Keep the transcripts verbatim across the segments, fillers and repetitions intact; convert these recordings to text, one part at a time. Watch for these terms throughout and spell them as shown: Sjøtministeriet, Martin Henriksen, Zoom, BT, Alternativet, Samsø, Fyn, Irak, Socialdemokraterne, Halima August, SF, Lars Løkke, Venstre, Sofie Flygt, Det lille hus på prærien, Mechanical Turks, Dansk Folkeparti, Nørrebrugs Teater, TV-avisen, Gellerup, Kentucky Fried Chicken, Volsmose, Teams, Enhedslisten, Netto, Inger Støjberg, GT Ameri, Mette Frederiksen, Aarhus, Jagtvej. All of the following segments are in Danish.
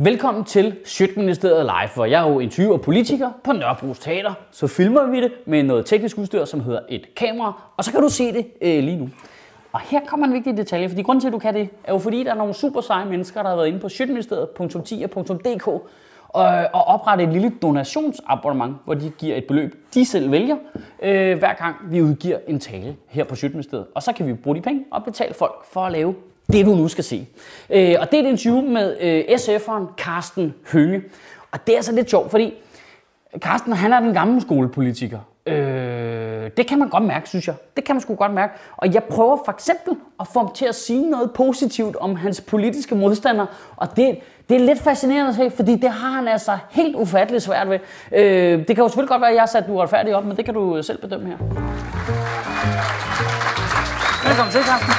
Velkommen til Sjøtministeriet Live, hvor jeg er jo interviewer politiker på Nørrebrugs Teater. Så filmer vi det med noget teknisk udstyr, som hedder et kamera, og så kan du se det øh, lige nu. Og her kommer en vigtig detalje, fordi grunden til, at du kan det, er jo fordi, der er nogle super seje mennesker, der har været inde på sjøtministeriet punktum ti punktum d k og, og oprette et lille donationsabonnement, hvor de giver et beløb, de selv vælger, øh, hver gang vi udgiver en tale her på Sjøtministeriet. Og så kan vi bruge de penge og betale folk for at lave det, du nu skal se. Øh, og det er et interview med øh, S F'eren Carsten Hønge. Og det er så lidt sjovt, fordi Carsten, han er den gamle skolepolitiker. Øh, det kan man godt mærke, synes jeg. Det kan man sgu godt mærke. Og jeg prøver for eksempel at få ham til at sige noget positivt om hans politiske modstandere. Og det, det er lidt fascinerende at se, fordi det har han altså helt ufatteligt svært ved. Øh, det kan jo selvfølgelig godt være, at jeg har sat den uretfærdigt op, men det kan du selv bedømme her. Velkommen til, Carsten.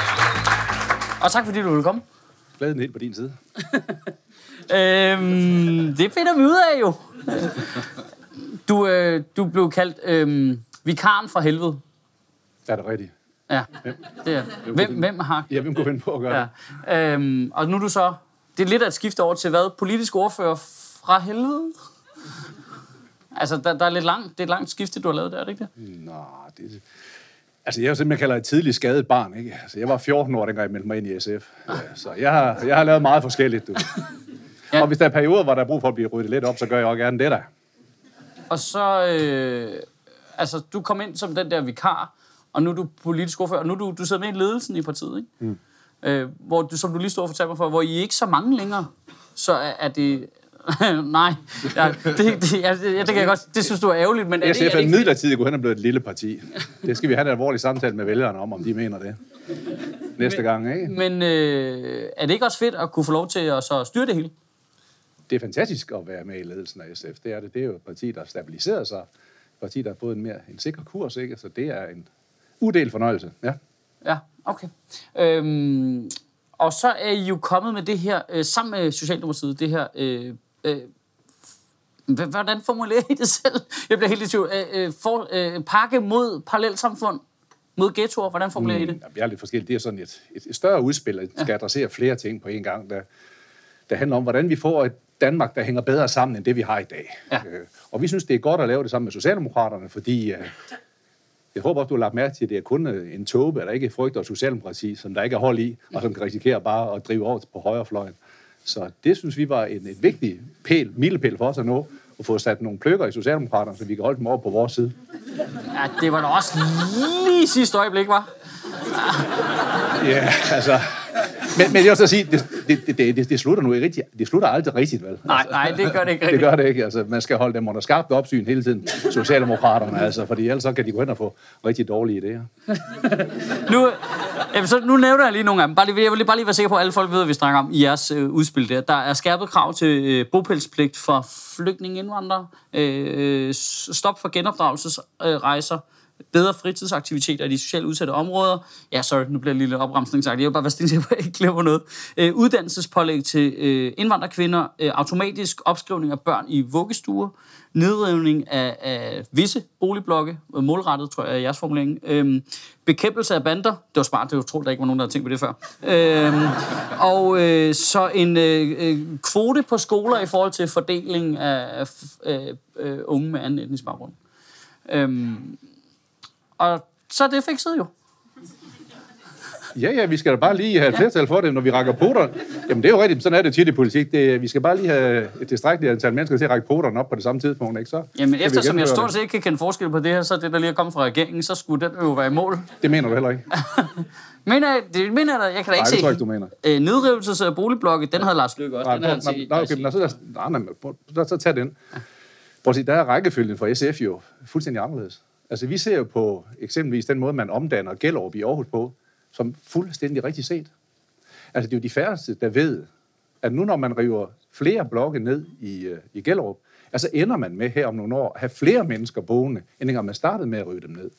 Og tak fordi du ville komme. Glæden helt på din side. øhm, det finder vi ud af jo. Du, øh, du blev kaldt øh, vikaren fra helvede. Er det rigtigt? Ja, det er det. Hvem, hvem har... Ja, hvem kunne finde på at gøre det? Ja. Øhm, og nu er du så... Det er lidt af et skift over til hvad? Politisk ordfører fra helvede? Altså, der, der er lidt langt, det er et langt skifte, du har lavet der, er det ikke det? Nå, det er... Altså, jeg er jo simpelthen kalder et tidligt skadet barn, ikke? Altså, jeg var fjorten år, dengang jeg meldte mig ind i S F. Ja, så jeg har, jeg har lavet meget forskelligt, du. Ja. Og hvis der er perioder, hvor der er brug for at blive ryddet lidt op, så gør jeg også gerne det der. Og så, øh, altså, du kom ind som den der vikar, og nu er du politisk ordfører, og nu du, du sidder med i ledelsen i partiet, ikke? Mm. Øh, hvor du, som du lige stod og fortalte mig for, hvor I er ikke så mange længere, så er, er det... Nej, ja, det, det, ja, det, ja, det kan jeg godt. Det synes du er ærgerligt, men er S F det, er det ikke... midlertidigt gå hen og blive et lille parti. Det skal vi have en alvorlig samtale med vælgerne om, om de mener det. Næste men, gang, ikke? Men øh, er det ikke også fedt at kunne få lov til at så styre det hele? Det er fantastisk at være med i ledelsen af S F. Det er det. Det er jo et parti, der stabiliserer sig. Et parti, der har fået en mere en sikker kurs, ikke? Så det er en udelt fornøjelse. Ja. Ja, okay. Øhm, og så er I jo kommet med det her øh, sammen med Socialdemokratiet, det her. Øh, Øh, hvordan formulerer I det selv? Jeg bliver helt i tvivl. Øh, for, øh, pakke mod parallelsamfund, mod ghettoer, hvordan formulerer mm, I det? Jeg er lidt forskelligt. Det er sådan et, et større udspil, der skal adressere flere ting på en gang, der, der handler om, hvordan vi får et Danmark, der hænger bedre sammen, end det vi har i dag. Ja. Øh, og vi synes, det er godt at lave det sammen med Socialdemokraterne, fordi øh, jeg håber også, du har lagt mærke til, at det er kun en tåbe, der ikke frygter Socialdemokrati, som der ikke er hold i, og som kan risikere bare at drive over på højrefløjen. Så det synes vi var en, en vigtig pæl, milepæl for os at nå, at få sat nogle pløkker i Socialdemokraterne, så vi kan holde dem over på vores side. Ja, det var da også lige sidste øjeblik, var. Ja, ja altså... Men, men jeg vil så sige, det, det, det, det slutter nu ikke rigtigt. Det slutter aldrig rigtigt, vel? Nej, altså, nej, det gør det ikke rigtigt. Det gør det ikke, altså. Man skal holde dem under skarpt opsyn hele tiden, Socialdemokraterne, altså. Fordi ellers så kan de gå hen og få rigtig dårlige idéer. nu, jamen, så, nu nævner jeg lige nogle af dem. Bare lige, jeg vil bare lige være sikker på, at alle folk ved, at vi snakker om i jeres øh, udspil der. Der er skærpet krav til øh, bopælspligt for flygtningeindvandrere, øh, stop for genopdragelsesrejser, øh, bedre fritidsaktiviteter i de socialt udsatte områder. Ja, sorry, nu bliver det lige lidt opremsning sagt. Jeg vil bare være stille, at jeg ikke glemmer noget. Øh, uddannelsespålæg til øh, indvandrerkvinder, øh, automatisk opskrivning af børn i vuggestuer, nedrivning af, af visse boligblokke, målrettet, tror jeg, er jeres formulering. Øh, bekæmpelse af bander. Det var smart, det var troligt, der ikke var nogen, der havde tænkt på det før. Øh, og øh, så en øh, kvote på skoler i forhold til fordeling af øh, øh, unge med anden etnisk baggrund. Øh, Og så er det fikset jo. Ja, ja, vi skal da bare lige have et flertal for det, når vi rækker poterne. Jamen, det er jo rigtigt. Sådan er det tit i politik. Det, vi skal bare lige have et tilstrækkeligt antal mennesker til at række poterne op på det samme tidspunkt, ikke så? Jamen, eftersom jeg stort set ikke kan kende forskel på det her, så det, der lige er kommet fra regeringen, så skulle den jo være i mål. Det mener du heller ikke. mener jeg, det mener jeg da. Jeg kan da ikke se. Nej, det tror jeg ikke, du mener. Nedrivelses boligblokke, den havde Lars Løkke også. Nej, den havde han set. Nej, okay, men så, nej, nej, nej, så tag den. Prøv at se, der er rækkefølgen for S F jo fuldstændig anderledes. Altså, vi ser jo på eksempelvis den måde, man omdanner Gellerup i Aarhus på, som fuldstændig rigtig set. Altså, det er jo de færreste, der ved, at nu når man river flere blokke ned i, i Gellerup, altså ender man med her om nogle år at have flere mennesker boende, end når man startede med at rive dem ned.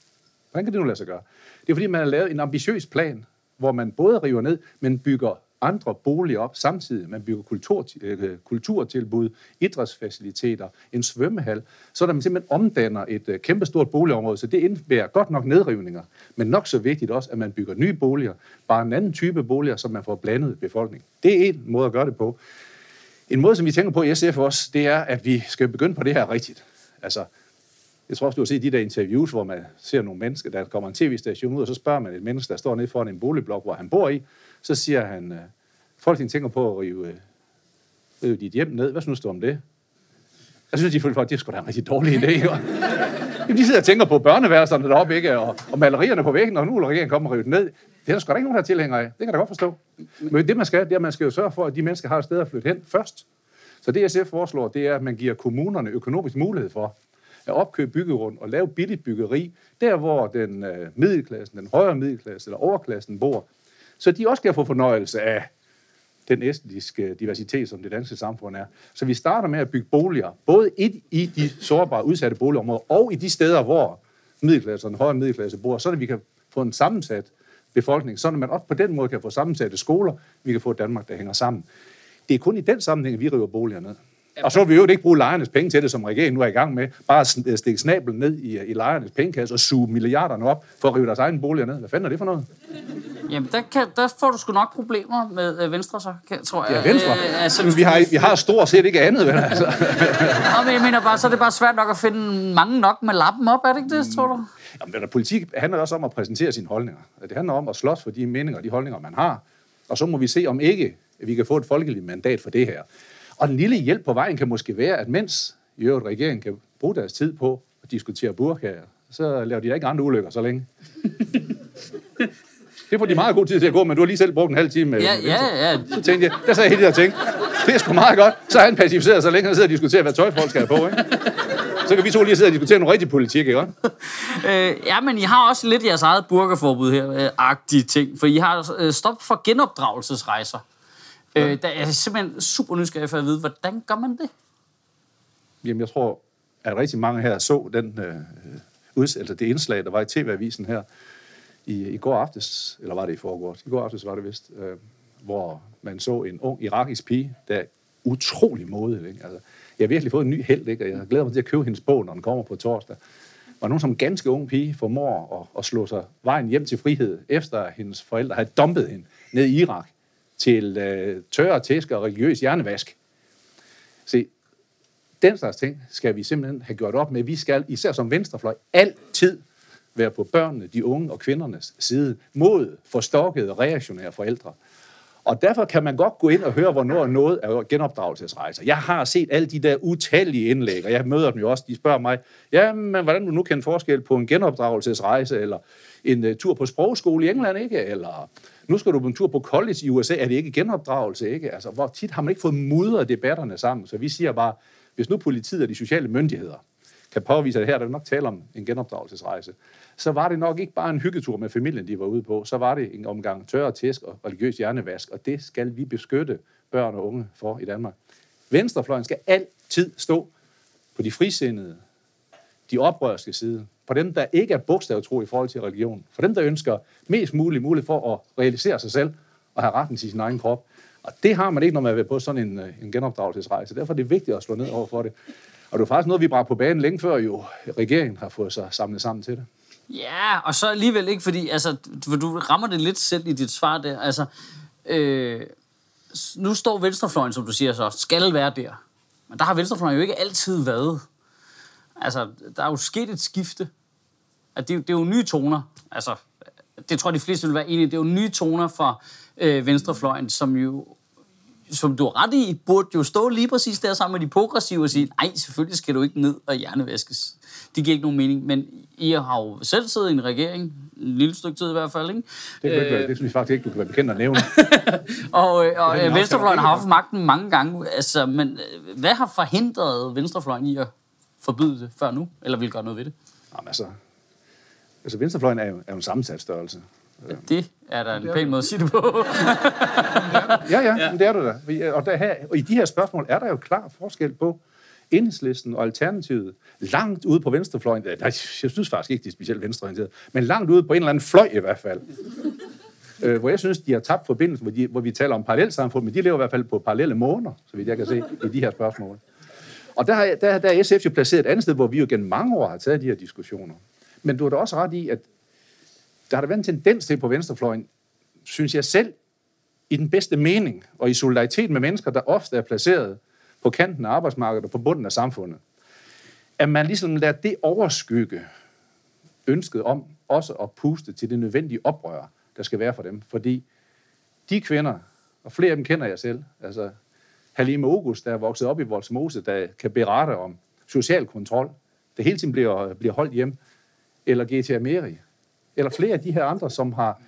Hvordan kan det nu lade sig gøre? Det er fordi, man har lavet en ambitiøs plan, hvor man både river ned, men bygger andre boliger op samtidig. Man bygger kultur, øh, kulturtilbud, idrætsfaciliteter, en svømmehal, så der man simpelthen omdanner et øh, kæmpestort boligområde, så det indebærer godt nok nedrivninger, men nok så vigtigt også, at man bygger nye boliger, bare en anden type boliger, som man får blandet befolkning. Det er en måde at gøre det på. En måde, som vi tænker på i S F også, det er, at vi skal begynde på det her rigtigt. Altså, jeg tror også, du har set de der interviews, hvor man ser nogle mennesker, der kommer en tv-station ud, og så spørger man et menneske, der står nede foran en boligblok, hvor han bor i, så siger han, folk tænker på at rive, rive dit hjem ned. Hvad synes du om det? Jeg synes, de føler folk, det er sgu da en rigtig dårlig idé. Jamen, de sidder og tænker på børneværelserne deroppe, ikke? Og, og malerierne på væggen, og nu vil regeringen komme og rive det ned. Det er der sgu da ikke nogen, der tilhængere af. Det kan jeg da godt forstå. Men det, man skal, det er, at man skal jo sørge for, at de mennesker har et sted at flytte hen først. Så det, S F foreslår, det er, at man giver kommunerne økonomisk mulighed for at opkøbe byggerund og lave billigt byggeri, der hvor den øh, middelklassen, den højere middelklasse eller overklassen bor, så de også kan få fornøjelse af den etniske diversitet, som det danske samfund er. Så vi starter med at bygge boliger, både ind i de sårbare, udsatte boligområder, og i de steder, hvor middelklasse og den højere middelklasse bor, så at vi kan få en sammensat befolkning, så at man også på den måde kan få sammensatte skoler, vi kan få et Danmark, der hænger sammen. Det er kun i den sammenhæng, at vi river boliger ned. Og så vil vi jo ikke bruge lejernes penge til det, som regeringen nu er i gang med. Bare at stikke snablen ned i, i lejernes pengekasse og suge milliarderne op for at rive deres egen boliger ned. Hvad fanden er det for noget? Jamen, der, kan, der får du sgu nok problemer med Venstre, så kan, tror jeg. Ja, Venstre? Æ, altså, vi, har, vi har stort set ikke andet, vel? Altså. Nå, men jeg mener bare, så er det bare svært nok at finde mange nok med lappen op, er det ikke det, tror du? Jamen, der, politik handler også om at præsentere sine holdninger. Det handler om at slås for de meninger og de holdninger, man har. Og så må vi se, om ikke vi kan få et folkeligt mandat for det her. Og den lille hjælp på vejen kan måske være, at mens i øvrigt regeringen kan bruge deres tid på at diskutere burkaer, så laver de da ikke andre ulykker så længe. Det får de meget god tid til at gå, men du har lige selv brugt en halv time. Ja, ja, ja. Så tænkte jeg, der sagde jeg hele tiden og tænkte, det er sgu meget godt. Så har han pacificeret så længe, han sidder og diskuterer, hvad tøjfolk skal have på, ikke? Så kan vi to lige sidde og diskutere nogle rigtige politik, ikke? øh, ja, men I har også lidt jeres eget burkaforbud her-agtige ting, for I har stop for genopdragelsesrejser. Øh, der er simpelthen super nysgerrig for at vide, hvordan gør man det? Jamen, jeg tror, at rigtig mange her så den, øh, udsendelse, det indslag, der var i T V-avisen her i, i går aftes, eller var det i forgårs? I går aftes var det vist, øh, hvor man så en ung irakisk pige, der er utrolig modig. Ikke? Altså, jeg har virkelig fået en ny held, ikke? Og jeg glæder mig til at købe hendes bog, når den kommer på torsdag. Og nogen som ganske ung pige formår at, at slå sig vejen hjem til frihed, efter hendes forældre havde dumpet hende ned i Irak til øh, tørre tæsker og religiøs hjernevask. Se, den slags ting skal vi simpelthen have gjort op med. Vi skal, især som venstrefløj, altid være på børnene, de unge og kvindernes side, mod forstokkede reaktionære forældre. Og derfor kan man godt gå ind og høre, hvornår noget er genopdragelsesrejser. Jeg har set alle de der utallige indlæg, og jeg møder dem jo også. De spørger mig, jamen, hvordan du nu kender forskel på en genopdragelsesrejse, eller en uh, tur på sprogskole i England, ikke? Eller nu skal du på en tur på college i U S A, er det ikke genopdragelse, ikke? Altså, hvor tit har man ikke fået mudret debatterne sammen? Så vi siger bare, hvis nu politiet og de sociale myndigheder kan påvise, at her der nok tale om en genopdragelsesrejse, så var det nok ikke bare en hyggetur med familien, de var ude på, så var det en omgang tørre tæsk og religiøs hjernevask, og det skal vi beskytte børn og unge for i Danmark. Venstrefløjen skal altid stå på de frisindede, de oprørske side, for dem, der ikke er bogstavtro i forhold til religion, for dem, der ønsker mest muligt mulighed for at realisere sig selv og have retten til sin egen krop. Og det har man ikke, når man er på sådan en, en genopdragelsesrejse. Derfor er det vigtigt at slå ned over for det. Og det er faktisk noget, vi bragte på banen længe før, jo regeringen har fået sig samlet sammen til det. Ja, og så alligevel ikke, fordi altså, du rammer det lidt selv i dit svar der. Altså, øh, nu står venstrefløjen, som du siger så, skal være der. Men der har venstrefløjen jo ikke altid været. Altså, der er jo sket et skifte. At det, det er jo nye toner. Altså, det tror jeg, de fleste vil være enige. Det er jo nye toner fra øh, venstrefløjen, som jo, som du har ret i, burde jo stå lige præcis der sammen med de progressive og sige, nej, selvfølgelig skal du ikke ned og hjernevaskes. Det giver ikke nogen mening, men I har jo selv siddet i en regering, en lille stykke tid i hvert fald, ikke? Det, kan øh, være, det synes jeg faktisk ikke, du kan være bekendt at nævne. og og øh, venstrefløjen har haft magten mange gange, altså, men hvad har forhindret venstrefløjen i at forbyde det før nu, eller vil gøre noget ved det? Jamen altså, altså venstrefløjen er jo, er jo en sammensat størrelse. Det er der en pæn måde at sige det på. ja, ja, ja. Det er det da. Og, der her, og i de her spørgsmål er der jo klar forskel på Enhedslisten og Alternativet. Langt ude på venstrefløjen. Nej, jeg synes faktisk ikke, de er specielt venstreorienterede. Men langt ude på en eller anden fløj i hvert fald. øh, hvor jeg synes, de har tabt forbindelsen, hvor, de, hvor vi taler om parallelsamfund, men de lever i hvert fald på parallelle måneder, så vidt jeg kan se, i de her spørgsmål. Og der har der, der S F jo placeret et andet sted, hvor vi jo gennem mange år har taget de her diskussioner. Men du har da også ret i, at der har der været en tendens til på venstrefløjen, synes jeg selv, i den bedste mening og i solidaritet med mennesker, der ofte er placeret på kanten af arbejdsmarkedet og på bunden af samfundet, at man ligesom lader det overskygge ønsket om også at puste til det nødvendige oprør, der skal være for dem. Fordi de kvinder, og flere af dem kender jeg selv, altså Halima August, der er vokset op i Volsmose, der kan berette om social kontrol, der hele tiden bliver, bliver holdt hjem, eller G T Ameri, eller flere af de her andre, som har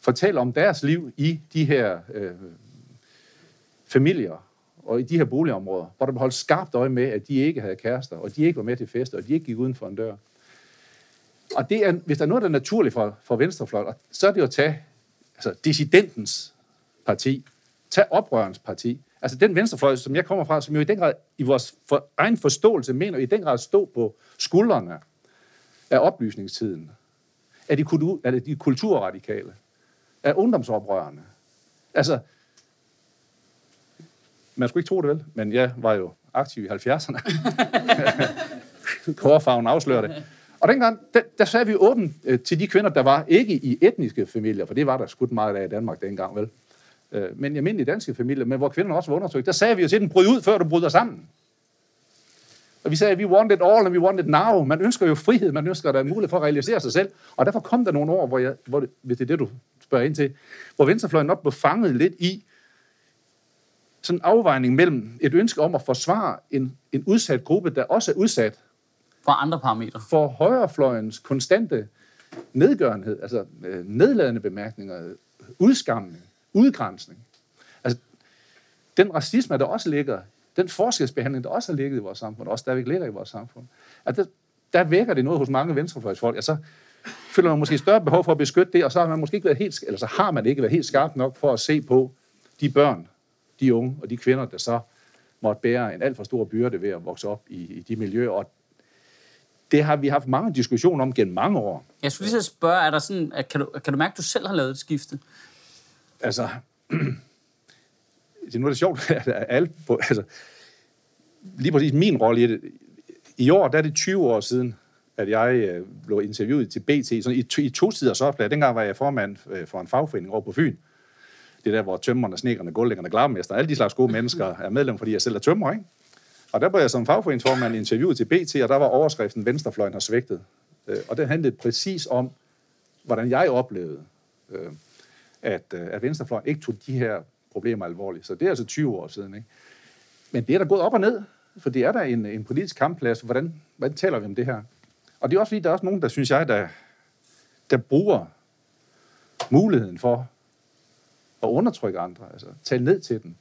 fortalt om deres liv i de her øh, familier, og i de her boligområder, hvor der blev holdt skarpt øje med, at de ikke havde kærester, og de ikke var med til fester, og de ikke gik uden for en dør. Og det er, hvis der er noget, der er naturligt for, for venstrefløjen, så er det jo at tage altså, dissidentens parti, tage oprørens parti. Altså den venstrefløj, som jeg kommer fra, som jo i den grad, i vores for, egen forståelse, mener i den grad at stå på skuldrene af oplysningstiden, af de, af de kulturradikale, af ungdomsoprørerne. Altså, man skulle ikke tro det, vel? Men jeg var jo aktiv i halvfjerdserne. Kårefarven afslører det. Og dengang, der, der sagde vi åbent øh, til de kvinder, der var ikke i etniske familier, for det var der skudt meget af i Danmark dengang, vel? Øh, men i almindelige danske familier, men hvor kvinderne også var undertrykt, der sagde vi jo til dem, bryd ud, før du bryder sammen. Og vi sagde, we want it all, and we want it now. Man ønsker jo frihed, man ønsker, at der er mulighed for at realisere sig selv. Og derfor kom der nogle år, hvor, jeg, hvor det, hvis det er det, du spørger ind til, hvor venstrefløjen nok blev fanget lidt i sådan en afvejning mellem et ønske om at forsvare en, en udsat gruppe, der også er udsat for andre parametre. For højrefløjens konstante nedgørenhed, altså øh, nedladende bemærkninger, udskamning, udgrænsning. Altså den racisme, der også ligger, den forskelsbehandling, der også har ligget i vores samfund, og også stadigvæk ligger i vores samfund, altså, der, der vækker det noget hos mange venstrefløjsfolk. Altså føler man måske større behov for at beskytte det, og så har man måske ikke været helt, eller så har man ikke været helt skarp nok for at se på de børn, de unge og de kvinder, der så måtte bære en alt for stor byrde ved at vokse op i, i de miljøer, og det har vi haft mange diskussioner om gennem mange år. Jeg skulle lige så spørge, er der sådan, at kan, du, kan du mærke, at du selv har lavet et skifte? Altså, det nu er det sjovt, at alle på, altså, lige præcis min rolle i det. I år, der er det tyve år siden, at jeg blev interviewet til B T, sådan i, i to siders opslag. Dengang var jeg formand for en fagforening over på Fyn. Det der, hvor tømmerne, snekerne, gulvlæggerne, glarmesterne, alle de slags gode mennesker er medlem, fordi jeg selv er tømrer, ikke? Og der blev jeg som fagforeningsformand interviewet til B T, og der var overskriften, venstrefløjen har svigtet. Og det handlede præcis om, hvordan jeg oplevede, at, at venstrefløjen ikke tog de her problemer alvorligt. Så det er altså tyve år siden, ikke? Men det er der gået op og ned, for det er der en, en politisk kampplads. Hvordan, hvordan taler vi om det her? Og det er også fordi, der er også nogen, der synes jeg, der, der bruger muligheden for at undertrykke andre, altså tale ned til dem,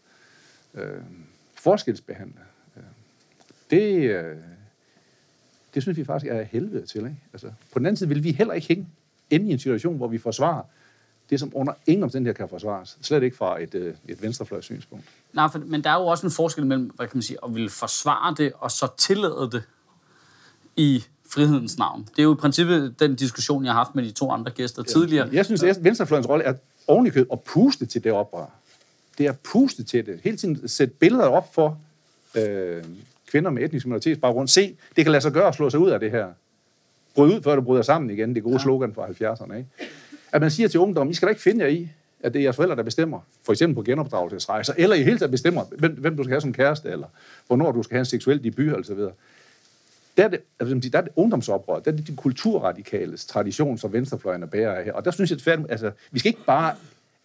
øh, forskelsbehandle. Det, det synes vi faktisk er helvede til, ikke? Altså, på den anden side vil vi heller ikke hænge inde i en situation, hvor vi forsvarer det, som under ingen omstændighed kan forsvares. Slet ikke fra et, et venstrefløjs synspunkt. Nej, for, men der er jo også en forskel mellem, hvad kan man sige, at ville forsvare det, og så tillade det i frihedens navn. Det er jo i princippet den diskussion, jeg har haft med de to andre gæster ja, tidligere. Jeg synes, at venstrefløjens rolle er ovenikød at puste til det oprør. Det er at puste til det. Hele tiden sætte billeder op for Øh, kvinder med etnisk minoritetsbaggrund, se, det kan lade sig gøre at slå sig ud af det her. Bryd ud, før det bryder sammen igen. Det gode slogan fra halvfjerdserne, ikke? At man siger til ungdommen, I skal da ikke finde jer i, at det er jeres forældre, der bestemmer, for eksempel på genopdragelsesrejser, eller i hele taget bestemmer, hvem, hvem du skal have som kæreste, eller hvornår du skal have en seksuel debut, og så videre. Der er det, altså, der er det ungdomsoprør, der er det de kulturradikales tradition, som venstrefløjen er bærer af her. Og der synes jeg, at altså, vi skal ikke bare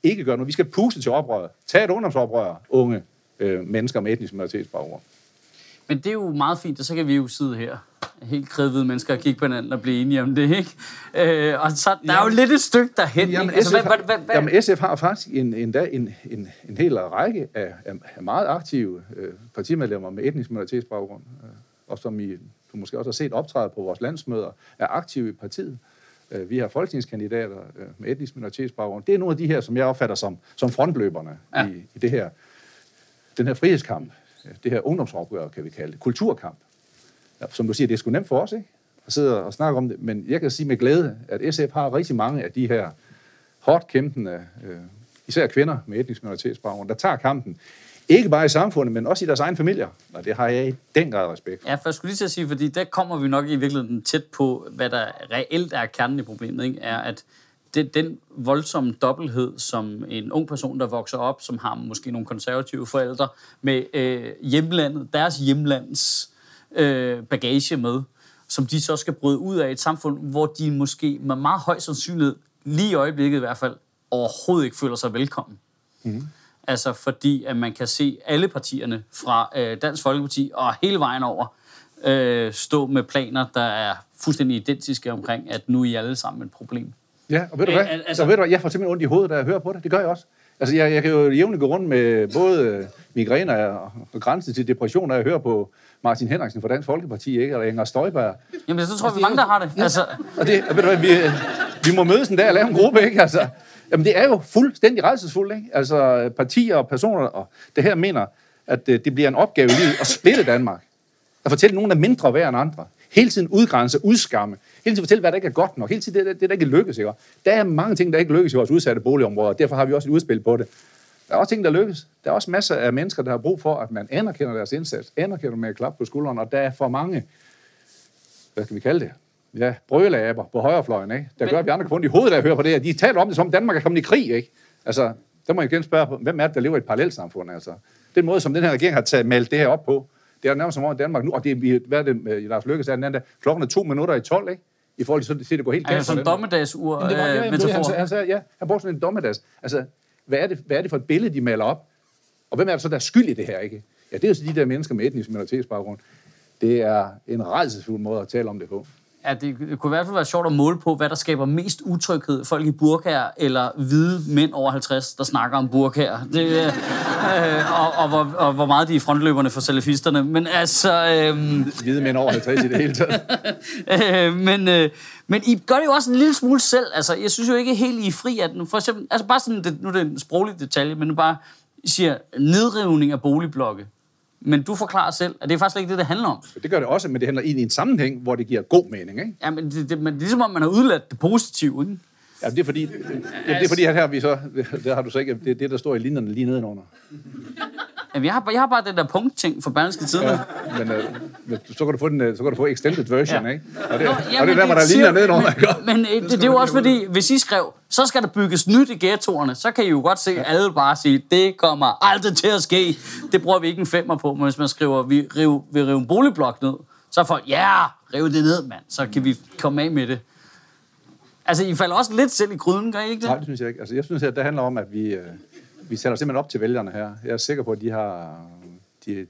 ikke gøre noget, vi skal puste til oprøret. Tag et ungdomsoprør, unge øh, mennesker med etnisk minoritetsbaggrund. Men det er jo meget fint, og så kan vi jo sidde her, helt kredhvide mennesker, og kigge på hinanden og blive enige om det, ikke? Øh, og så, der er jo lidt et stykke derhen, jamen, ikke? Altså, S F har, hvad, hvad, jamen, S F har faktisk en, endda en, en, en hel række af, af meget aktive øh, partimedlemmer med etnisk minoritetsbaggrund, øh, og som I, du måske også har set optræde på vores landsmøder, er aktive i partiet. Øh, vi har folketingskandidater øh, med etnisk minoritetsbaggrund. Det er nogle af de her, som jeg opfatter som, som frontløberne ja. i, i det her, den her frihedskamp. Det her ungdomsoprør, kan vi kalde det, kulturkamp. Ja, som du siger, det er sgu nemt for os, ikke? At sidde og snakke om det, men jeg kan sige med glæde, at S F har rigtig mange af de her hårdt kæmpende, øh, især kvinder med etnisk minoritetsbaggrund, der tager kampen. Ikke bare i samfundet, men også i deres egen familier. Og det har jeg i den grad respekt for. Ja, for jeg skulle lige til at sige, fordi der kommer vi nok i virkeligheden tæt på, hvad der reelt er kernen i problemet, ikke? Er, at det, den voldsomme dobbelthed, som en ung person, der vokser op, som har måske nogle konservative forældre, med øh, hjemlandet, deres hjemlands øh, bagage med, som de så skal bryde ud af et samfund, hvor de måske med meget høj sandsynlighed, lige i øjeblikket i hvert fald, overhovedet ikke føler sig velkommen. Mm. Altså fordi, at man kan se alle partierne fra øh, Dansk Folkeparti og hele vejen over øh, stå med planer, der er fuldstændig identiske omkring, at nu er I alle sammen et problem. Ja, og ved du hvad? Æ, altså, og ved du hvad? Jeg får simpelthen ondt i hovedet, da jeg hører på det. Det gør jeg også. Altså, jeg, jeg kan jo jævnligt gå rundt med både migræner og, og grænse til depression, når jeg hører på Martin Henriksen fra Dansk Folkeparti, ikke? Eller Inger Støjberg. Jamen, så tror jeg, vi mange, der har det. Ja. Altså. Og det, og ved du hvad? Vi, vi må mødes en dag og lave en gruppe, ikke? Altså. Jamen, det er jo fuldstændig rædselsfuldt, ikke? Altså, partier og personer, og det her mener, at det bliver en opgave lige at splitte Danmark. At fortælle nogen, der er mindre værd end andre. Hele tiden udgrænse, udskamme. Hele tiden fortælle, hvad der ikke er godt nok. Hele tiden det, det, der ikke lykkes, ikke? Der er mange ting, der ikke lykkes i vores udsatte boligområder, og derfor har vi også et udspil på det. Der er også ting, der lykkes. Der er også masser af mennesker, der har brug for, at man anerkender deres indsats, anerkender med at klappe på skulderen, og der er for mange, hvad skal vi kalde det? Ja, brøleaber på højrefløjen, ikke? Der gør, at vi andre kun i hovedet, der hører på det her. De taler om det, som Danmark er kommet i krig, ikke? Altså, der må jeg igen spørge på, hvem er det, der lever i et parallelsamfund, altså? Den måde, som den her regering har taget, meldt det her op på, det er nærmest som om Danmark nu, og det er, hvad det, Lars Løkke sagde den anden dag, klokken er to minutter i tolv, ikke? I forhold til, at det går helt galt. Altså, sådan en dommedagsur, øh, ja, metafor. Han sagde, ja, han brugte sådan en dommedags. Altså, hvad er, det, hvad er det for et billede, de maler op? Og hvem er det så, der er skyld i det her, ikke? Ja, det er jo så de der mennesker med etnisk minoritetsbaggrund. Det er en rædselsfuld måde at tale om det på. Ja, det kunne i hvert fald være sjovt at måle på, hvad der skaber mest utryghed. Folk i burkaer eller hvide mænd over halvtreds, der snakker om burkaer. Det, øh, og, og, og, og hvor meget de er frontløberne for salafisterne. Men altså... Øh, hvide mænd over halvtreds i det hele taget. øh, men, øh, men I gør det jo også en lille smule selv. Altså, jeg synes jo ikke helt, I er fri af den. For eksempel, altså bare sådan, det, nu er det en sproglig detalje, men nu bare I siger nedrivning af boligblokke. Men du forklarer selv, at det er faktisk ikke det, det handler om. Det gør det også, men det handler egentlig i en sammenhæng, hvor det giver god mening, ikke? Ja, men det, det, men det er ligesom, om man har udladt det positive, ikke? Ja, det er fordi, det, det, det er fordi at her vi så, der har du så ikke, det er det, der står i linjerne lige nedenunder. Jamen, jeg har, jeg har bare den der punktting for Berlingske Tidende. Ja, men øh, så kan du få den, så kan du få extended version, ja. Ikke? Og det, Nå, jamen, og det er der, hvor der ligner nedenunder. Men, men det, det er jo også fordi, hvis I skrev, så skal der bygges nyt i ghettoerne, så kan I jo godt se, at alle bare siger, det kommer aldrig til at ske. Det bruger vi ikke en femmer på, men hvis man skriver, vi river, vi river en boligblok ned, så er folk, ja, yeah, riv det ned, mand, så kan vi komme af med det. Altså, I falder også lidt selv i gryden, gør I ikke det? Nej, det synes jeg ikke. Altså, jeg synes, at det handler om, at vi... Øh... Vi sætter simpelthen op til vælgerne her. Jeg er sikker på, at de har, de,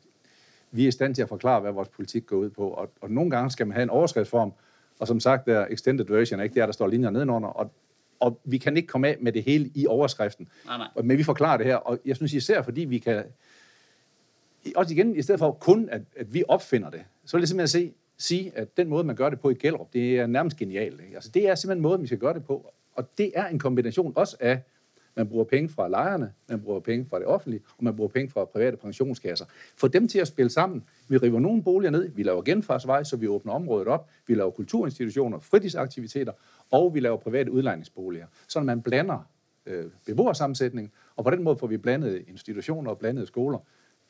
vi er i stand til at forklare, hvad vores politik går ud på. Og, og nogle gange skal man have en overskriftsform, og som sagt, der extended version, ikke der, der står linjer nedenunder. Og, og vi kan ikke komme af med det hele i overskriften. Nej, nej. Men vi forklarer det her, og jeg synes især, fordi vi kan... Også igen, i stedet for kun, at, at vi opfinder det, så vil jeg simpelthen se, sige, at den måde, man gør det på i Gellerup, det er nærmest genialt. Ikke? Altså, det er simpelthen måden, vi skal gøre det på. Og det er en kombination også af... Man bruger penge fra lejerne, man bruger penge fra det offentlige, og man bruger penge fra private pensionskasser. Få dem til at spille sammen. Vi river nogle boliger ned, vi laver genfartsvej, så vi åbner området op, vi laver kulturinstitutioner, fritidsaktiviteter, og vi laver private udlejningsboliger. Så man blander øh, beboersammensætningen, og på den måde får vi blandede institutioner og blandede skoler.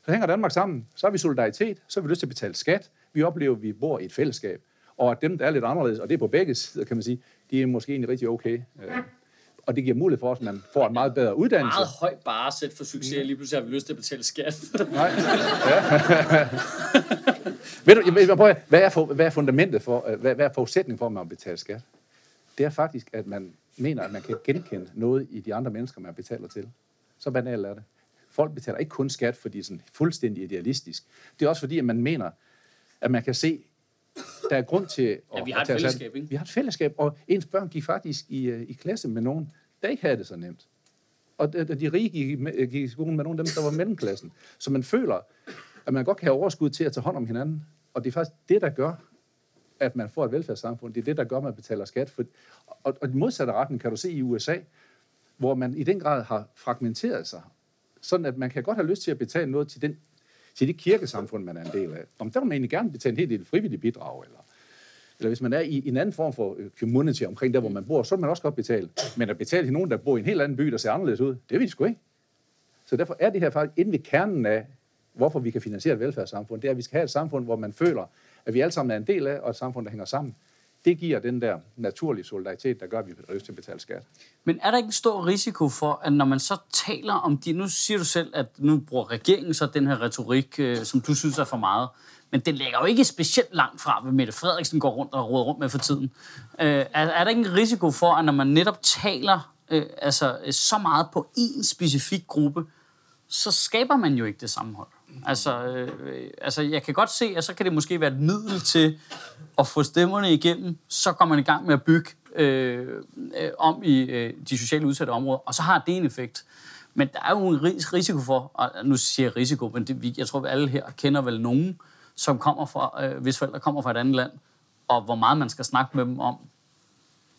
Så hænger Danmark sammen, så har vi solidaritet, så har vi lyst til at betale skat, vi oplever, at vi bor i et fællesskab. Og dem, der er lidt anderledes, og det er på begge sider, kan man sige, de er måske egentlig rigtig okay. Øh, Og det giver mulighed for os, at man får en meget bedre uddannelse. Meget høj baresæt for succes, og lige pludselig har vi lyst til at betale skat. Nej. Ja. Ved du, prøv at, hvad, er for, hvad er fundamentet for, hvad, hvad er forudsætningen for, at man betaler skat? Det er faktisk, at man mener, at man kan genkende noget i de andre mennesker, man betaler til. Så banalt er det. Folk betaler ikke kun skat, fordi det er sådan fuldstændig idealistisk. Det er også fordi, at man mener, at man kan se, der er grund til at... Ja, vi har et fællesskab, ikke? Vi har et fællesskab, og ens børn gik faktisk i, i klasse med nogen, der ikke havde det så nemt. Og de, de rige gik, gik i skolen med nogen af dem, der var mellemklassen. Så man føler, at man godt kan have overskud til at tage hånd om hinanden. Og det er faktisk det, der gør, at man får et velfærdssamfund. Det er det, der gør, at man betaler skat. For, og, og den modsatte retning kan du se i U S A, hvor man i den grad har fragmenteret sig. Sådan at man kan godt have lyst til at betale noget til den... til det kirkesamfund, man er en del af. Om der vil man egentlig gerne betale en hel del frivillige bidrag, eller, eller hvis man er i en anden form for community omkring der, hvor man bor, så vil man også godt betale. Men at betale til nogen, der bor i en helt anden by, der ser anderledes ud, det vil de sgu ikke. Så derfor er det her faktisk inde ved kernen af, hvorfor vi kan finansiere et velfærdssamfund, det er, at vi skal have et samfund, hvor man føler, at vi alle sammen er en del af, og et samfund, der hænger sammen. Det giver den der naturlige solidaritet, der gør, at vi har lyst til at betale skat. Men er der ikke en stor risiko for, at når man så taler om de... Nu siger du selv, at nu bruger regeringen så den her retorik, som du synes er for meget. Men den ligger jo ikke specielt langt fra, hvad Mette Frederiksen går rundt og roder rundt med for tiden. Er, er der ikke en risiko for, at når man netop taler altså, så meget på én specifik gruppe, så skaber man jo ikke det samme hold? Altså, øh, altså, jeg kan godt se, at så kan det måske være et middel til at få stemmerne igennem. Så går man i gang med at bygge øh, øh, om i øh, de socialt udsatte områder, og så har det en effekt. Men der er jo en ris- risiko for, og nu siger jeg risiko, men det, jeg tror, at alle her kender vel nogen, som kommer fra, øh, hvis forældre kommer fra et andet land, og hvor meget man skal snakke med dem om.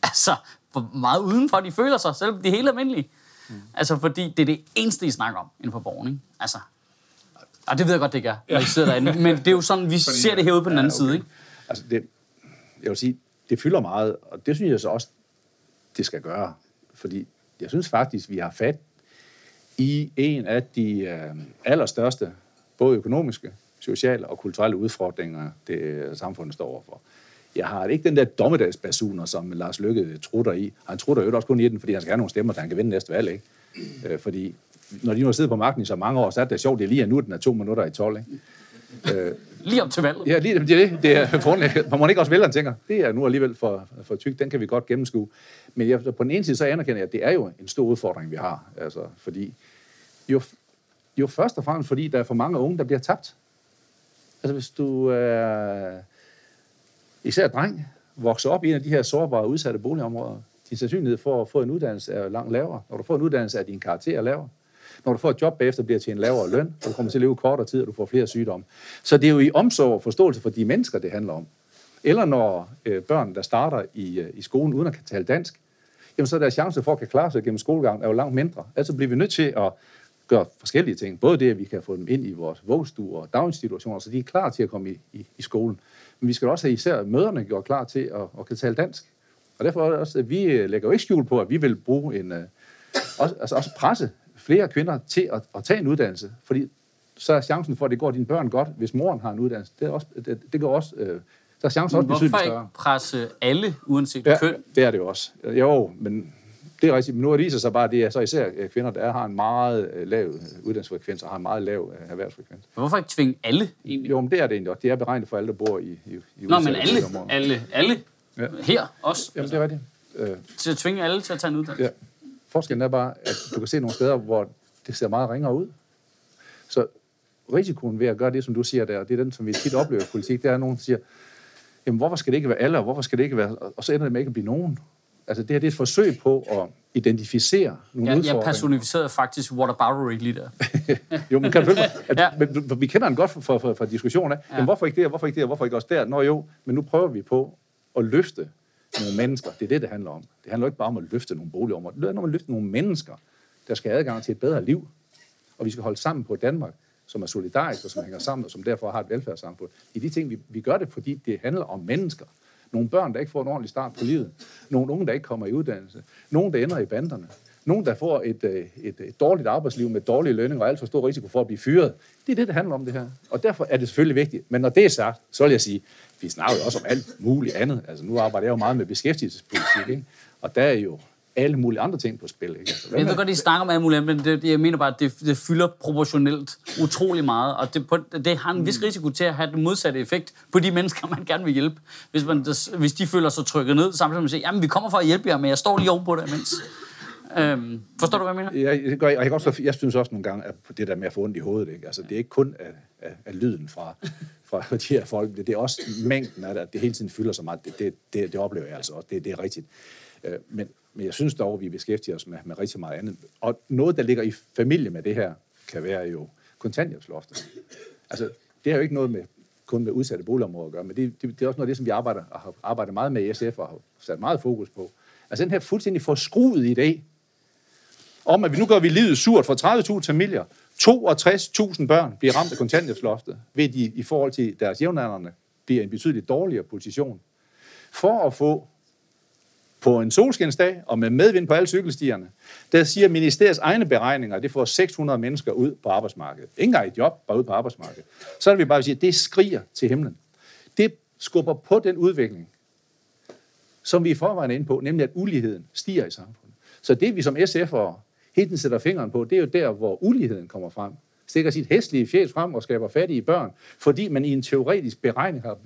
Altså, hvor meget udenfor de føler sig, selvom de er helt almindelige. Mm. Altså, fordi det er det eneste, de snakker om inden for borgen, ikke? Altså... Og det ved jeg godt, det gør, når I sidder derinde. Men det er jo sådan, vi Fordi, ser det herude på den anden ja, okay. side, ikke? Altså, det, jeg vil sige, det fylder meget, og det synes jeg så også, det skal gøre. Fordi jeg synes faktisk, vi har fat i en af de øh, allerstørste, både økonomiske, sociale og kulturelle udfordringer, det samfundet står overfor. Jeg har ikke den der dommedagsbasuner, som Lars Løkke trutter i. Han trutter jo også kun i den, fordi han skal have nogle stemmer, der han kan vinde næste valg, ikke? Øh, fordi... Når de nu har siddet på magten i så mange år, så er det sjovt, det er lige nu, den er to minutter i tolv, ikke? Øh, lige op til valget. Ja, lige det er det. Det er forhåndlæg. Man må ikke også vælge, tænker, det er nu alligevel for, for tyk, den kan vi godt gennemskue. Men jeg, på den ene side, så anerkender jeg, at det er jo en stor udfordring, vi har. Altså, fordi jo, jo først og fremmest, fordi der er for mange unge, der bliver tabt. Altså, hvis du øh, især dreng vokser op i en af de her sårbare, udsatte boligområder, din sandsynlighed for at få en uddannelse er langt lavere. Når du får en uddannelse, er din karakter lavere. Når du får et job bagefter, bliver det til en lavere løn, og du kommer til at leve kortere tid, og du får flere sygdomme. Så det er jo i omsorg og forståelse for de mennesker, det handler om. Eller når øh, børn, der starter i, øh, i skolen uden at kan tale dansk, jamen så er der chance for at kan klare sig gennem skolegangen, er jo langt mindre. Altså bliver vi nødt til at gøre forskellige ting. Både det, at vi kan få dem ind i vores vuggestuer og daginstitutioner, så de er klar til at komme i, i, i skolen. Men vi skal også have især mødrene gjort klar til at, at kan tale dansk. Og derfor er det også, at vi lægger jo ikke skjul på, at vi vil bruge en... Øh, også, altså også presse flere kvinder til at, at tage en uddannelse, fordi så er chancen for, at det går dine børn godt, hvis moren har en uddannelse. Det, er også, det, det går også... Øh, så er chancen også betydeligt større. Hvorfor ikke presse alle, uanset ja, køn? Det er det jo også. Jo, men det er rigtigt. Men nu viser sig bare, at det er så især kvinder, der har en meget lav uddannelsesfrekvens og har en meget lav erhvervsfrekvens. Hvorfor ikke tvinge alle? Egentlig? Jo, men det er det egentlig også. Det er beregnet for alle, der bor i, i, i Nå, men alle? Alle? Alle? Ja. Her også? Jamen, det er rigtigt. Øh. Til at tvinge alle til at tage en uddannelse? Ja. Forskellen er bare, at du kan se nogle steder, hvor det ser meget ringere ud. Så risikoen ved at gøre det, som du siger der, og det er den, som vi tit oplever i politik, det er, at nogen siger, jamen hvorfor skal det ikke være alle, og hvorfor skal det ikke være... Og så ender det med ikke at blive nogen. Altså det her, det er et forsøg på at identificere nogle ja, udfordringer. Jeg personificerede faktisk whataboutery lige der. Jo, men kan du følge mig? Ja. Men vi kender den godt fra, fra, fra diskussioner. Ja. Jamen hvorfor ikke det, og hvorfor ikke det, og hvorfor ikke også der? Nå jo, men nu prøver vi på at løfte nogle mennesker. Det er det, det handler om. Det handler ikke bare om at løfte nogle boligområder. Det handler om at løfte nogle mennesker, der skal have adgang til et bedre liv. Og vi skal holde sammen på Danmark, som er solidarisk, og som hænger sammen, og som derfor har et velfærdssamfund. I de ting, vi, vi gør det, fordi det handler om mennesker. Nogle børn, der ikke får en ordentlig start på livet. Nogle unge, der ikke kommer i uddannelse. Nogle, der ender i banderne. Nogle, der får et, et, et, et dårligt arbejdsliv med dårlige lønninger og alt for stor risiko for at blive fyret. Det er det, det handler om det her. Og derfor er det selvfølgelig vigtigt. Men når det er sagt, så vil jeg sige, vi snakker jo også om alt muligt andet. Altså, nu arbejder jeg jo meget med beskæftigelsespolitik, ikke? Og der er jo alle mulige andre ting på spil. Ikke? Altså, jeg ved godt, at I snakker om alle mulige andre, men det, jeg mener bare, at det, det fylder proportionelt utrolig meget, og det, på, det har en vis risiko til at have den modsatte effekt på de mennesker, man gerne vil hjælpe. Hvis, man, hvis de føler sig trykket ned, samtidig med at sige, jamen vi kommer for at hjælpe jer, men jeg står lige ovenpå det imens. Øhm, forstår du, hvad jeg mener? Ja, det gør jeg. Jeg, også, jeg synes også nogle gange, at det der med at få ondt i hovedet, ikke? Altså, det er ikke kun af, af, af lyden fra, fra de her folk, det er også mængden af det, at det hele tiden fylder så meget. Det, det, det, det oplever jeg altså også, det, det er rigtigt. Men, men jeg synes dog, at vi beskæftiger os med, med rigtig meget andet. Og noget, der ligger i familie med det her, kan være jo kontanthjælpsloftet. Altså, det har jo ikke noget med kun med udsatte boligområder at gøre, men det, det, det er også noget af det, som vi arbejder, og har arbejdet meget med i S F og har sat meget fokus på. Altså den her fuldstændig forskruede idé, om at vi nu gør vi livet surt for tredive tusind familier. toogtres tusind børn bliver ramt af kontanthjælpsloftet, ved de i forhold til deres jævnaldrende bliver en betydeligt dårligere position. For at få på en solskinsdag og med medvind på alle cykelstierne, der siger ministeriets egne beregninger, at det får seks hundrede mennesker ud på arbejdsmarkedet. Ikke engang et job, bare ud på arbejdsmarkedet. Så vil vi bare sige, at det skriger til himlen. Det skubber på den udvikling, som vi i forvejen er inde på, nemlig at uligheden stiger i samfundet. Så det vi som S F'ere hele tiden sætter fingeren på, det er jo der, hvor uligheden kommer frem. Stikker sit hæslige fjæs frem og skaber fattige børn, fordi man i en teoretisk beregning har,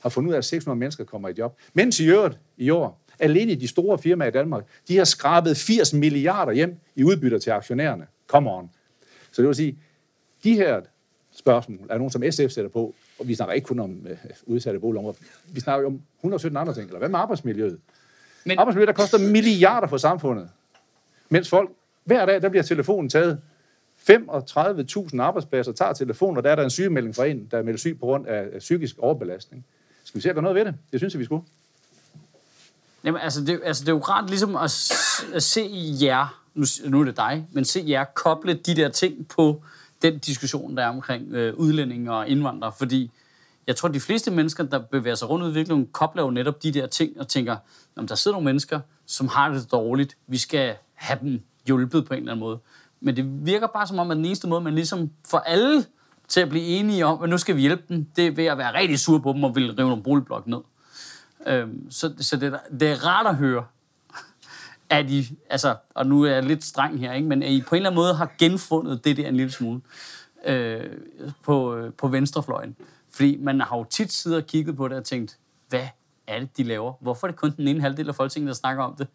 har fundet ud af, at seks hundrede mennesker kommer i job. Mens i øvrigt i år, alene de store firmaer i Danmark, de har skrabet firs milliarder hjem i udbytter til aktionærerne. Come on. Så det vil sige, de her spørgsmål er nogen, som S F sætter på, og vi snakker ikke kun om øh, udsatte boligområder. Vi snakker jo om et hundrede og sytten andre ting, eller hvad med arbejdsmiljøet? Men... Arbejdsmiljøet, der koster milliarder for samfundet. Mens folk, hver dag, der bliver telefonen taget. femogtredive tusind arbejdspladser tager telefonen, og der er der en sygemelding fra en, der er meldt syg på grund af psykisk overbelastning. Skal vi se, at der er noget ved det? Det synes jeg, vi skulle. Jamen, altså det, altså, det er jo rart ligesom at, s- at se jer, nu, nu er det dig, men se jer koble de der ting på den diskussion, der er omkring øh, udlændinge og indvandrere, fordi jeg tror, de fleste mennesker, der bevæger sig rundt i udviklingen, kobler jo netop de der ting og tænker, jamen, der sidder nogle mennesker, som har det dårligt, vi skal have dem hjulpet på en eller anden måde. Men det virker bare som om, at den eneste måde, man ligesom får alle til at blive enige om, at nu skal vi hjælpe dem, det er ved at være rigtig sur på dem og ville rive nogle boligblok ned. Øhm, så så det, det er rart at høre, at I, altså, og nu er jeg lidt streng her, ikke? Men at I på en eller anden måde har genfundet det der en lille smule øh, på, på venstrefløjen. Fordi man har jo tit siddet og kigget på det og tænkt, hvad er det, de laver? Hvorfor er det kun den ene halvdel af Folketinget, der snakker om det?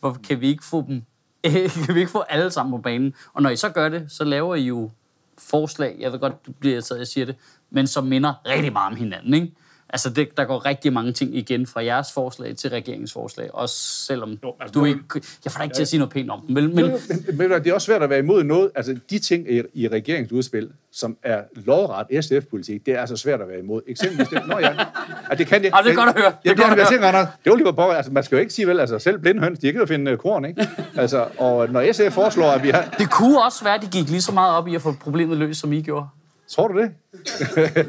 Hvorfor kan vi ikke få dem? Kan vi ikke få alle sammen på banen? Og når I så gør det, så laver I jo forslag, jeg ved godt, du bliver taget, jeg siger det, men som minder rigtig meget om hinanden, ikke? Altså, det, der går rigtig mange ting igen fra jeres forslag til regeringens forslag, også selvom jo, altså, du ikke... Jeg får da ikke ja, til at sige noget pænt om dem, men... Jo, jo, men, men det er også svært at være imod noget. Altså, de ting i, i regeringsudspil, som er lodret S F-politik, det er altså svært at være imod. Eksempelvis det... Nå ja, altså, det kan det... Altså, det er godt at høre. Ja, det, det, det, det, det, det, det, det er jo lige på... Altså, man skal jo ikke sige vel, altså, selv blinde høns, de ikke kan finde korn, ikke? Altså, og når S F foreslår, at vi har... Det kunne også være, at de gik lige så meget op i at få problemet løst, som I gjorde. Tror du det?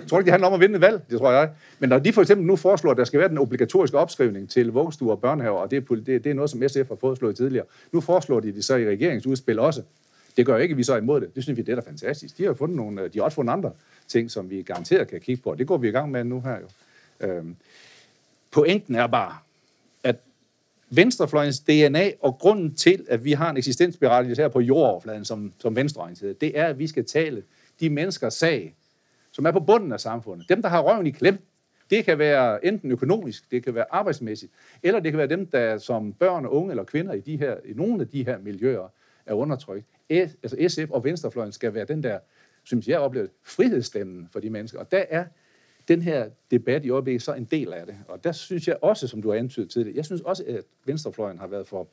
Tror du, det handler om at vinde et valg? Det tror jeg ikke. Men når de for eksempel nu foreslår, at der skal være den obligatoriske opskrivning til vuggestuer og børnehaver, og det er, det er noget, som S F har foreslået tidligere, nu foreslår de det så i regeringsudspil også. Det gør ikke, vi så imod det. Det synes vi, det er da fantastisk. De har fundet nogle, de har også fundet andre ting, som vi garanteret kan kigge på, det går vi i gang med nu her jo. Øhm, pointen er bare, at venstrefløjens D N A og grunden til, at vi har en eksistensberettigelse her på jordoverfladen som, som venstreorienteret, det er, at vi skal tale de menneskers sag, som er på bunden af samfundet. Dem, der har røven i klem. Det kan være enten økonomisk, det kan være arbejdsmæssigt, eller det kan være dem, der som børn, unge eller kvinder i, de her, i nogle af de her miljøer er undertrykt. Altså S F og venstrefløjen skal være den der, synes jeg oplever, frihedsstemmen for de mennesker. Og der er den her debat i øjeblikket så en del af det. Og der synes jeg også, som du har antydet tidligere, jeg synes også, at venstrefløjen har været for...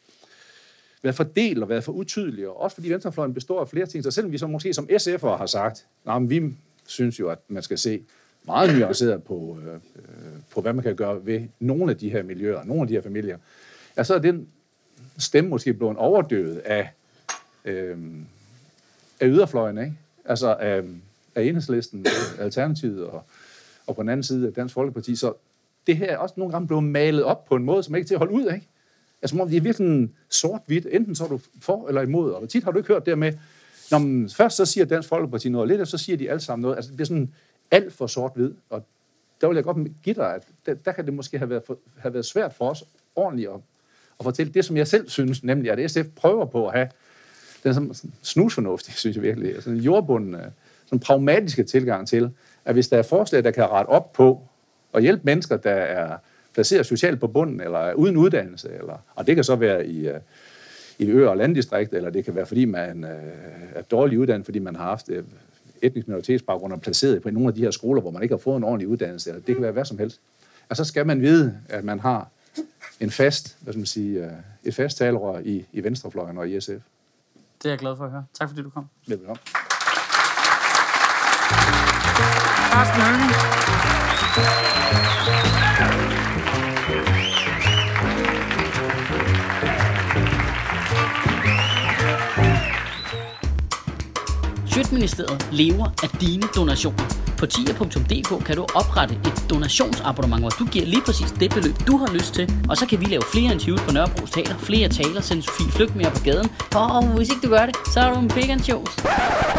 været for delt og været for utydelige, og også fordi venstrefløjen består af flere ting, så selvom vi så måske som S F'ere har sagt, nej, men vi synes jo, at man skal se meget nuanceret på, øh, på, hvad man kan gøre ved nogle af de her miljøer, nogle af de her familier, ja, så er den stemme måske blevet overdøvet af, øh, af yderfløjen, ikke? Altså af, af Enhedslisten, Alternativet, og, og på den anden side af Dansk Folkeparti, så det her er også nogle gange blevet malet op på en måde, som er ikke til at holde ud, ikke? Altså, det er virkelig sort-hvidt. Enten så er du for eller imod. Og tit har du ikke hørt det med, når man først så siger Dansk Folkeparti noget, og lidt så siger de alle sammen noget. Altså, det bliver sådan alt for sort-hvid. Og der vil jeg godt give dig, at der, der kan det måske have været, for, have været svært for os ordentligt at, at fortælle det, som jeg selv synes, nemlig at S F prøver på at have den snusfornuftige, synes jeg virkelig, altså en jordbundne, sådan pragmatiske tilgang til, at hvis der er forslag, der kan rette op på og hjælpe mennesker, der er placeret socialt på bunden, eller uden uddannelse, eller, og det kan så være i, i øer og landdistrikter, eller det kan være, fordi man øh, er dårlig uddannet, fordi man har haft øh, etnisk minoritetsbaggrund og placeret på nogle af de her skoler, hvor man ikke har fået en ordentlig uddannelse, eller det kan være hvad som helst. Og så skal man vide, at man har en fast, hvad skal man sige, øh, et fast talerør i, i venstrefløjen og i S F. Det er jeg glad for at høre. Tak fordi du kom. Velbekomme. Carsten Hønge. Sjøtministeriet lever af dine donationer. På tia punktum d k kan du oprette et donationsabonnement, hvor du giver lige præcis det beløb, du har lyst til. Og så kan vi lave flere interviews på Nørrebrugs Teater, flere taler, sende Sofie Flygt mere på gaden. Og hvis ikke du gør det, så er du en big and shows.